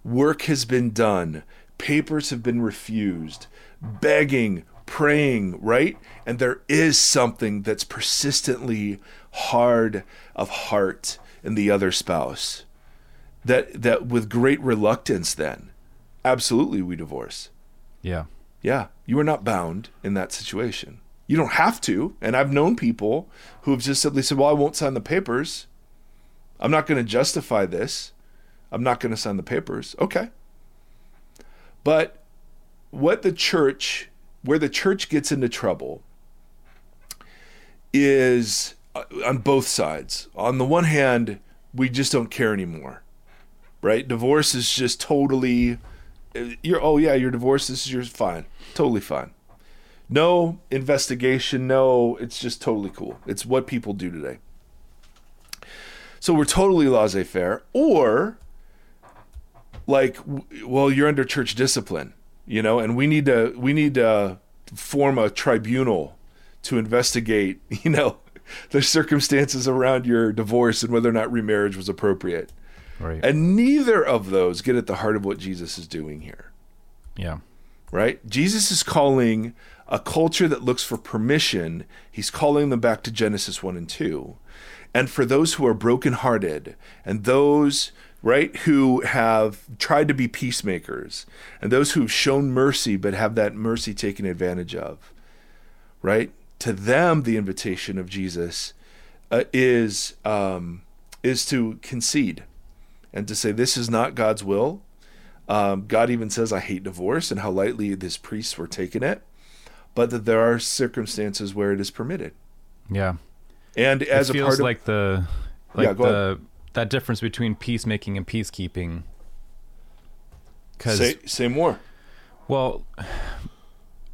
Work has been done. Papers have been refused. Begging, praying, right? And there is something that's persistently hard of heart in the other spouse. That that with great reluctance then, absolutely we divorce. Yeah. Yeah. You are not bound in that situation. You don't have to. And I've known people who have just simply said, well, I won't sign the papers. I'm not going to justify this. I'm not going to sign the papers. Okay. But what the church, where the church gets into trouble is on both sides. On the one hand, we just don't care anymore, right? Divorce is just totally, you're, oh yeah, you're divorced. This is yours. Fine. Totally fine. No investigation. No, it's just totally cool. It's what people do today. So we're totally laissez-faire. Or like, well, you're under church discipline, you know, and we need to, we need to form a tribunal to investigate, you know, the circumstances around your divorce and whether or not remarriage was appropriate. Right. And neither of those get at the heart of what Jesus is doing here. Yeah. Right? Jesus is calling a culture that looks for permission. He's calling them back to Genesis one and two. And for those who are brokenhearted and those, right, who have tried to be peacemakers and those who've shown mercy but have that mercy taken advantage of, right? To them, the invitation of Jesus uh, is um, is to concede and to say, this is not God's will. Um, God even says, I hate divorce and how lightly these priests were taking it, but that there are circumstances where it is permitted. Yeah. And as it a part of... It feels like the, like yeah, the that difference between peacemaking and peacekeeping. Cause, say, say more. Well,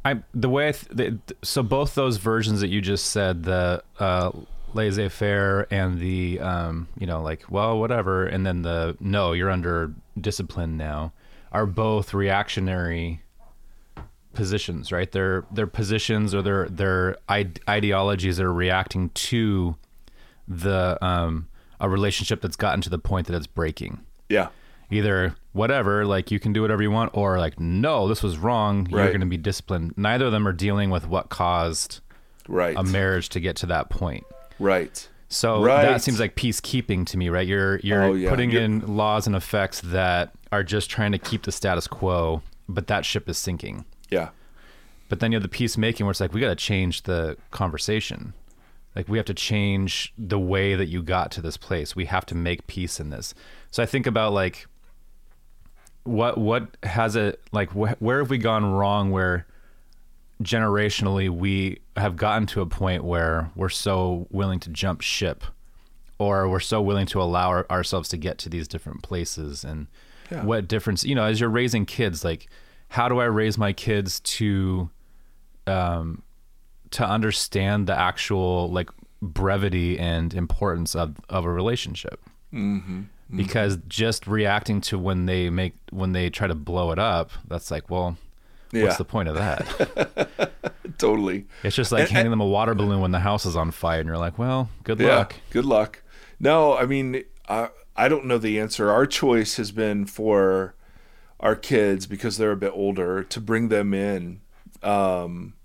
I the way... I th- the, so both those versions that you just said, the uh, laissez-faire and the, um, you know, like, well, whatever, and then the, no, you're under discipline now, are both reactionary positions, right? Their their positions or their their ideologies that are reacting to the um a relationship that's gotten to the point that it's breaking. Yeah. Either whatever, like you can do whatever you want, or like no, this was wrong. Right. You're going to be disciplined. Neither of them are dealing with what caused right. a marriage to get to that point. Right. So right. that seems like peacekeeping to me, right? You're you're oh, yeah. putting you're... in laws and effects that are just trying to keep the status quo, but that ship is sinking. Yeah. But then you have the peacemaking where it's like, we got to change the conversation. Like we have to change the way that you got to this place. We have to make peace in this. So I think about like, what, what has it like, wh- where have we gone wrong where generationally we have gotten to a point where we're so willing to jump ship or we're so willing to allow our, ourselves to get to these different places and yeah. what difference, you know, as you're raising kids, like, how do I raise my kids to, um, to understand the actual like brevity and importance of, of a relationship? Mm-hmm. Mm-hmm. Because just reacting to when they make, when they try to blow it up, that's like, well, yeah. what's the point of that? Totally. It's just like and, handing them a water balloon when the house is on fire and you're like, well, good yeah, luck. Good luck. No, I mean, I, I don't know the answer. Our choice has been for our kids, because they're a bit older, to bring them in um,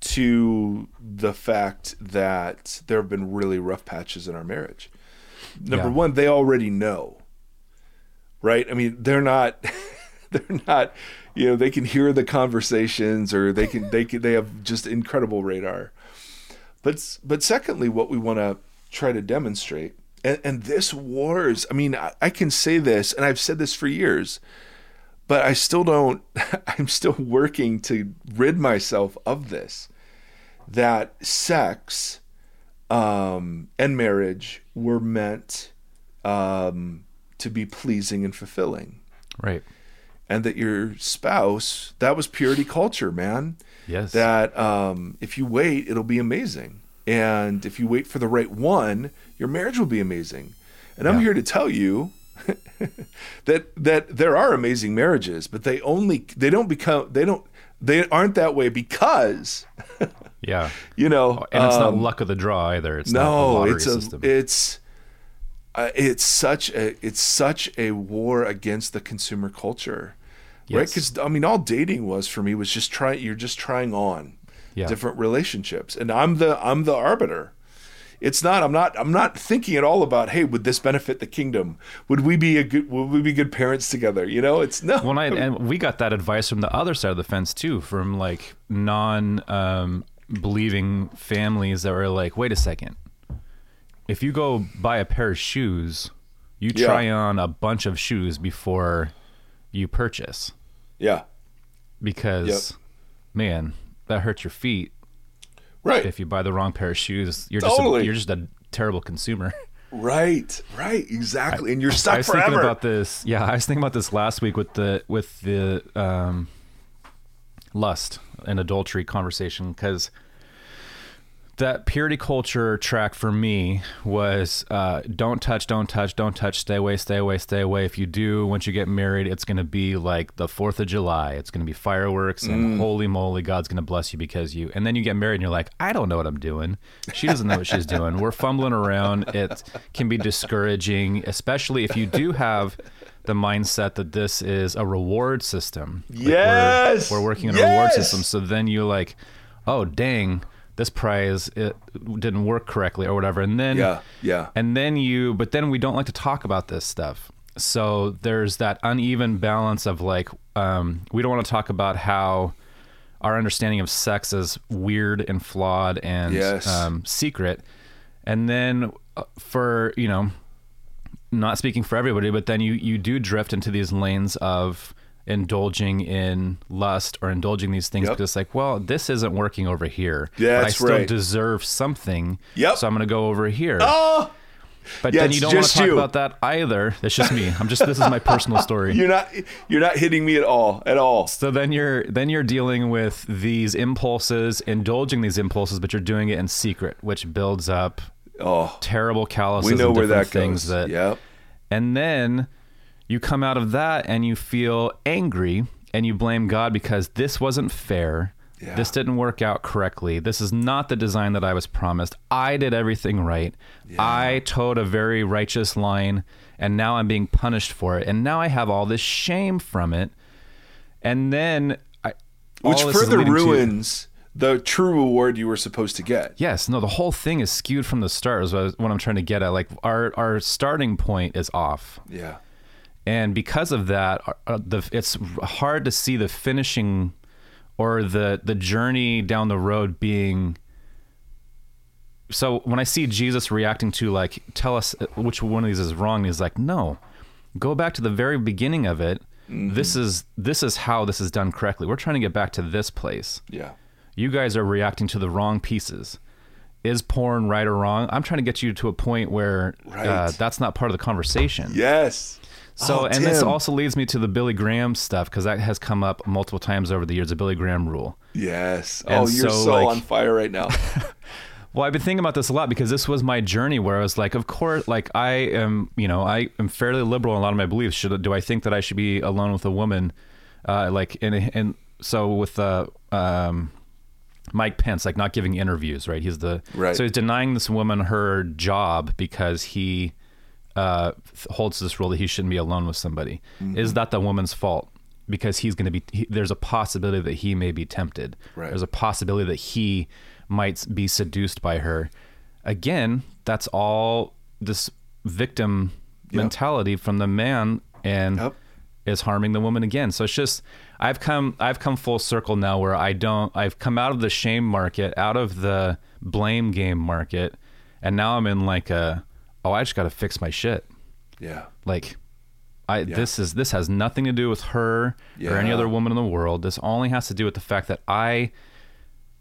to the fact that there have been really rough patches in our marriage. Number yeah. one, they already know, right? I mean, they're not, they're not, you know, they can hear the conversations or they can, they can, they have just incredible radar. But, but secondly, what we want to try to demonstrate, and, and this wars, I mean, I, I can say this, and I've said this for years, but I still don't, I'm still working to rid myself of this, that sex um, and marriage were meant um, to be pleasing and fulfilling. Right. and that your spouse, that was purity culture, man. Yes. That um, if you wait, it'll be amazing. And if you wait for the right one, your marriage will be amazing. And yeah. I'm here to tell you that that there are amazing marriages, but they only they don't become they don't they aren't that way because yeah you know and it's um, not luck of the draw either. It's no, not a lottery it's a, system. It's uh, it's such a it's such a war against the consumer culture, yes. right? Because I mean, all dating was for me was just trying. You're just trying on yeah. different relationships, and I'm the I'm the arbiter. It's not, I'm not, I'm not thinking at all about, hey, would this benefit the kingdom? Would we be a good, would we be good parents together? You know, it's no. Well, I, and we got that advice from the other side of the fence too, from like non, um, believing families that were like, wait a second, if you go buy a pair of shoes, you try yeah. on a bunch of shoes before you purchase. Yeah. Because yep. man, that hurts your feet. Right. If you buy the wrong pair of shoes, you're totally. just a, you're just a terrible consumer. Right. Right. Exactly. I, and you're stuck forever. I was forever. thinking about this. Yeah, I was thinking about this last week with the with the um, lust and adultery conversation, because that purity culture track for me was uh, don't touch, don't touch, don't touch, stay away, stay away, stay away. If you do, once you get married, it's going to be like the fourth of July. It's going to be fireworks and mm. holy moly, God's going to bless you because you, and then you get married and you're like, I don't know what I'm doing. She doesn't know what she's doing. We're fumbling around. It can be discouraging, especially if you do have the mindset that this is a reward system. Yes. Like we're, we're working in yes. a reward system. So then you're like, oh, dang. This prize it didn't work correctly or whatever. And then, yeah, yeah. and then you, but then we don't like to talk about this stuff. So there's that uneven balance of like, um, we don't want to talk about how our understanding of sex is weird and flawed and yes. um, secret. And then for, you know, not speaking for everybody, but then you, you do drift into these lanes of indulging in lust or indulging these things yep. because it's like, well, this isn't working over here. Yeah, but I still right. deserve something. Yep. So I'm going to go over here. Oh, but yeah, then you don't want to talk you. about that either. It's just me. I'm just, this is my personal story. You're not, you're not hitting me at all, at all. So then you're, then you're dealing with these impulses, indulging these impulses, but you're doing it in secret, which builds up oh, terrible calluses. We know and where that things goes. That, yep. And then you come out of that and you feel angry and you blame God because this wasn't fair. Yeah. This didn't work out correctly. This is not the design that I was promised. I did everything right. Yeah. I told a very righteous line and now I'm being punished for it. And now I have all this shame from it. And then I, which further ruins to, the true reward you were supposed to get. Yes. No, the whole thing is skewed from the start is what I'm trying to get at. Like our, our starting point is off. Yeah. And because of that, uh, the, it's hard to see the finishing or the, the journey down the road being. So when I see Jesus reacting to like, tell us which one of these is wrong, he's like, no, go back to the very beginning of it. Mm-hmm. This is this is how this is done correctly. We're trying to get back to this place. Yeah. You guys are reacting to the wrong pieces. Is porn right or wrong? I'm trying to get you to a point where right. uh, that's not part of the conversation. Yes. So, oh, and Tim. This also leads me to the Billy Graham stuff, because that has come up multiple times over the years, the Billy Graham rule. Yes. And oh, you're so, so like, on fire right now. Well, I've been thinking about this a lot because this was my journey where I was like, of course, like I am, you know, I am fairly liberal in a lot of my beliefs. Should Do I think that I should be alone with a woman? Uh, like, and, and so with uh, um, Mike Pence, like not giving interviews, right? He's the, right. So he's denying this woman her job because he... Uh, holds this rule that he shouldn't be alone with somebody. Mm-hmm. Is that the woman's fault? Because he's going to be, he, there's a possibility that he may be tempted. Right. There's a possibility that he might be seduced by her. Again, that's all this victim yep. mentality from the man and yep. is harming the woman again. So it's just, I've come, I've come full circle now where I don't, I've come out of the shame market, out of the blame game market. And now I'm in like a, oh, I just got to fix my shit. Yeah. Like I, yeah. this is, this has nothing to do with her yeah. or any other woman in the world. This only has to do with the fact that I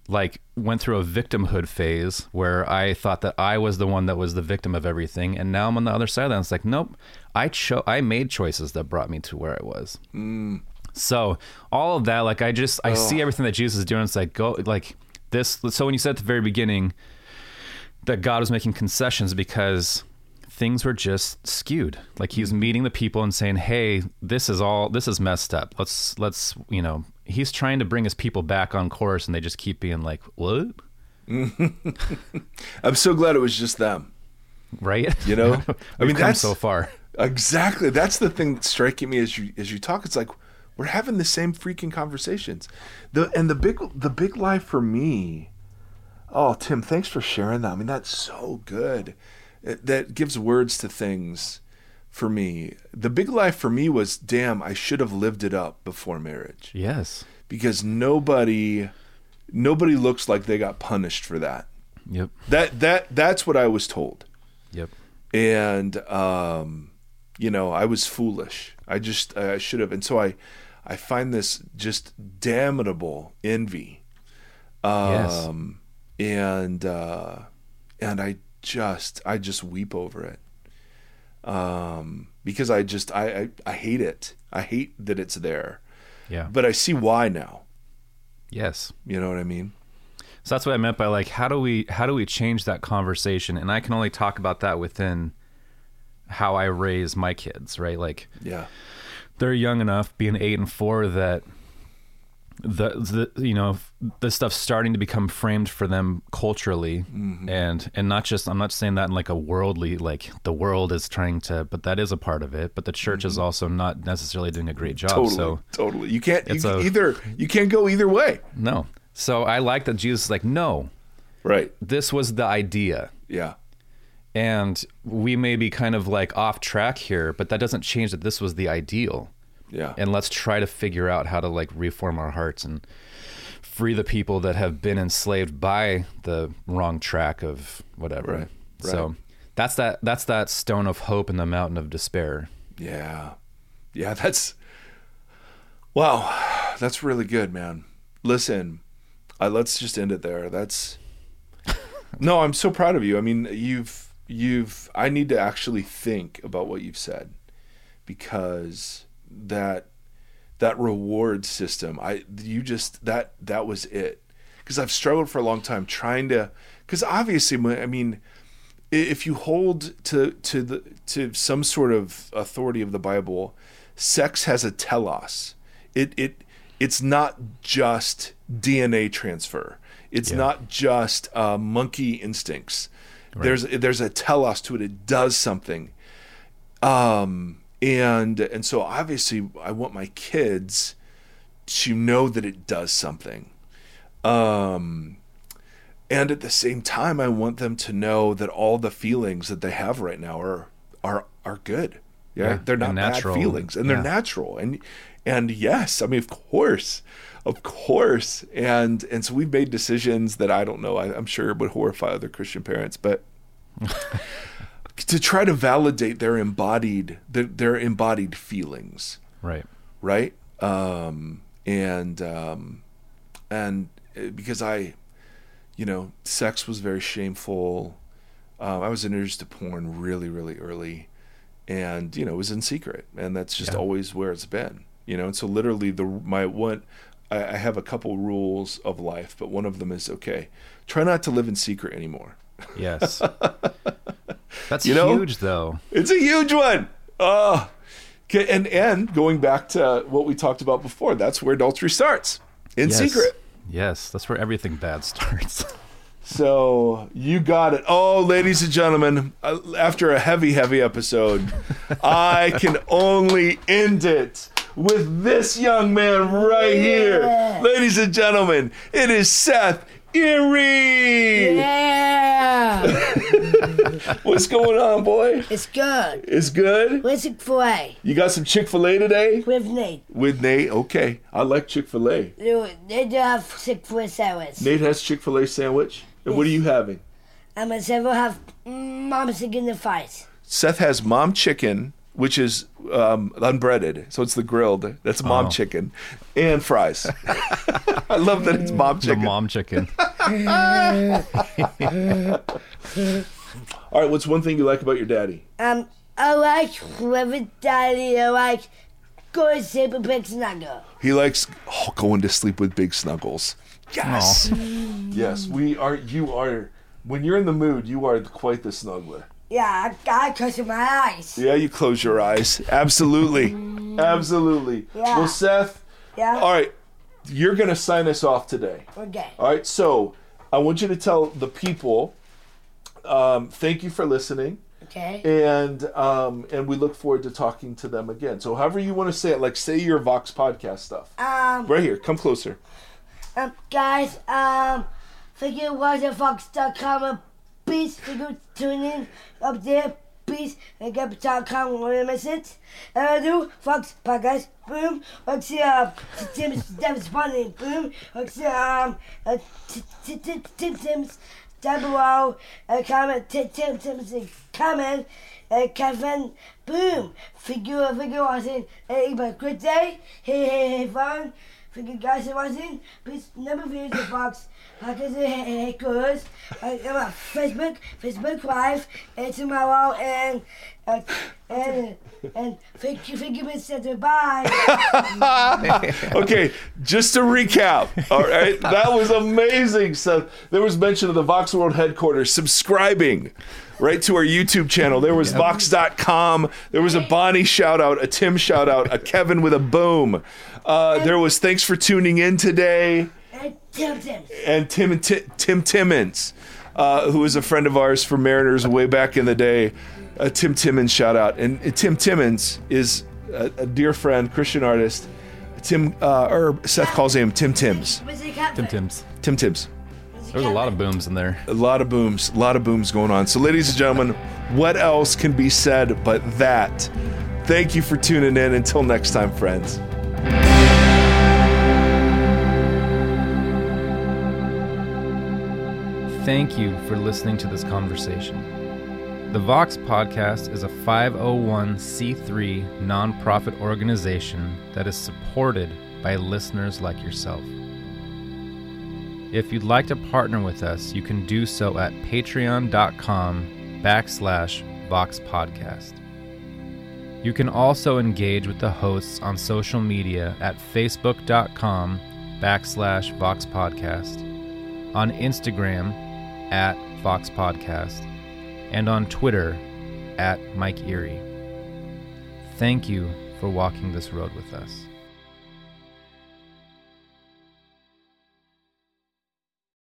like went through a victimhood phase where I thought that I was the one that was the victim of everything. And now I'm on the other side of that. And it's like, nope, I chose, I made choices that brought me to where I was. Mm. So all of that, like I just, I oh. see everything that Jesus is doing. It's like, go like this. So when you said at the very beginning that God was making concessions because things were just skewed, like he was meeting the people and saying, hey, this is all, this is messed up. Let's, let's, you know, he's trying to bring his people back on course and they just keep being like, what? I'm so glad it was just them. Right. You know, I mean, that's so far. Exactly. That's the thing that's striking me as you, as you talk, it's like, we're having the same freaking conversations. The, and the big, the big lie for me. Oh, Tim, thanks for sharing that. I mean, that's so good. That gives words to things for me. The big lie for me was, damn, I should have lived it up before marriage. Yes. Because nobody nobody looks like they got punished for that. Yep. That that that's what I was told. Yep. And um, you know, I was foolish. I just I should have. And so I I find this just damnable envy. Um yes. and uh, and I just I just weep over it um because I just I, I I hate it. I hate that it's there. Yeah, but I see why now. Yes, you know what I mean. So that's what I meant by like how do we how do we change that conversation? And I can only talk about that within how I raise my kids, right? Like yeah, they're young enough, being eight and four, that The, the you know the stuff's starting to become framed for them culturally, mm-hmm. and and not just I'm not saying that in like a worldly like the world is trying to, but that is a part of it. But the church mm-hmm. is also not necessarily doing a great job. Totally, so totally, you can't you, a, either. You can't go either way. No. So I like that Jesus is like no, right. This was the idea. Yeah. And we may be kind of like off track here, but that doesn't change that this was the ideal. Yeah. And let's try to figure out how to like reform our hearts and free the people that have been enslaved by the wrong track of whatever. Right. Right. So that's that, that's that stone of hope in the mountain of despair. Yeah. Yeah. That's wow. That's really good, man. Listen, I, let's just end it there. That's no, I'm so proud of you. I mean, you've, you've, I need to actually think about what you've said because that that reward system I you just that that was it, because I've struggled for a long time trying to, because obviously I mean if you hold to to the to some sort of authority of the Bible, sex has a telos. It it it's not just D N A transfer, it's yeah. not just uh, monkey instincts, right. there's there's a telos to it. It does something. um And and so obviously I want my kids to know that it does something. Um, and at the same time, I want them to know that all the feelings that they have right now are are are good. Yeah. yeah they're not bad feelings and yeah. they're natural. And and yes, I mean, of course, of course. And and so we've made decisions that I don't know, I, I'm sure would horrify other Christian parents, but to try to validate their embodied their, their embodied feelings, right, right, um, and um, and because I, you know, sex was very shameful. Um, I was introduced to porn really, really early, and you know, it was in secret, and that's just yeah. always where it's been, you know. And so, literally, the my one, I, I have a couple rules of life, but one of them is okay, try not to live in secret anymore. Yes. That's you know, huge though. It's a huge one. Uh, and, and going back to what we talked about before, that's where adultery starts in yes. secret. Yes. That's where everything bad starts. So you got it. Oh, ladies and gentlemen, after a heavy, heavy episode, I can only end it with this young man right here. Yeah. Ladies and gentlemen, it is Seth Erie. Yeah. What's going on, boy? It's good. It's good? Where's Chick-fil-A? You got some Chick-fil-A today? With Nate. With Nate? Okay. I like Chick-fil-A. Nate have Chick-fil-A sandwich. Nate has Chick-fil-A sandwich? And yes. What are you having? I'm going to have mom chicken and fries. Seth has mom chicken, which is um, unbreaded, so it's the grilled. That's mom oh. chicken, and fries. I love that it's mom chicken. The mom chicken. All right, what's one thing you like about your daddy? Um, I like living daddy. I like go to sleep with Big Snuggles. He likes oh, going to sleep with Big Snuggles. Yes. Yes, we are, you are, when you're in the mood, you are quite the snuggler. Yeah, I, I close my eyes. Yeah, you close your eyes. Absolutely. Absolutely. Yeah. Well, Seth, yeah. All right, you're going to sign us off today. Okay. All right, so I want you to tell the people, um, thank you for listening. Okay. And um, and we look forward to talking to them again. So however you want to say it, like say your Vox podcast stuff. Um, right here. Come closer. Um, guys, um, thank you for watching Vox dot com. And please, thank you for tuning in up there. Please, and Vox dot com when you miss it. And I do Vox podcast. Boom. Or see, um, Tim Timmons funny. Boom. Or see, um, Tim Timmons. Down below, and comment, Tim Timmons, and comment, and Kevin, boom, figure, figure, watching, and have a great day, hey, hey, hey, fun, thank you guys for watching, please, never forget the Vox, like I said, hey, hey, girls, I'm on Facebook, Facebook Live, and tomorrow, and, and, and, and thank you, thank you, Mister Bye. Okay, just to recap, all right, that was amazing. So there was mention of the Vox World Headquarters subscribing right to our YouTube channel. There was Vox dot com. There was a Bonnie shout out, a Tim shout out, a Kevin with a boom. Uh, there was thanks for tuning in today. And Tim Timmons. And Tim, Tim, Tim Timmons, uh, who was a friend of ours from Mariners way back in the day. A Tim Timmons shout out, and uh, Tim Timmons is a, a dear friend, Christian artist. Tim, uh, or Seth calls him Tim Tims. Tim Tims. Tim Tims. There's a lot of booms in there. A lot of booms, a lot of booms going on. So, ladies and gentlemen, what else can be said but that? Thank you for tuning in. Until next time, friends. Thank you for listening to this conversation. The Vox Podcast is a five oh one c three nonprofit organization that is supported by listeners like yourself. If you'd like to partner with us, you can do so at patreon.com backslash Vox Podcast. You can also engage with the hosts on social media at facebook.com backslash Vox Podcast, on Instagram at Vox Podcast, and on Twitter at Mike Erie. Thank you for walking this road with us.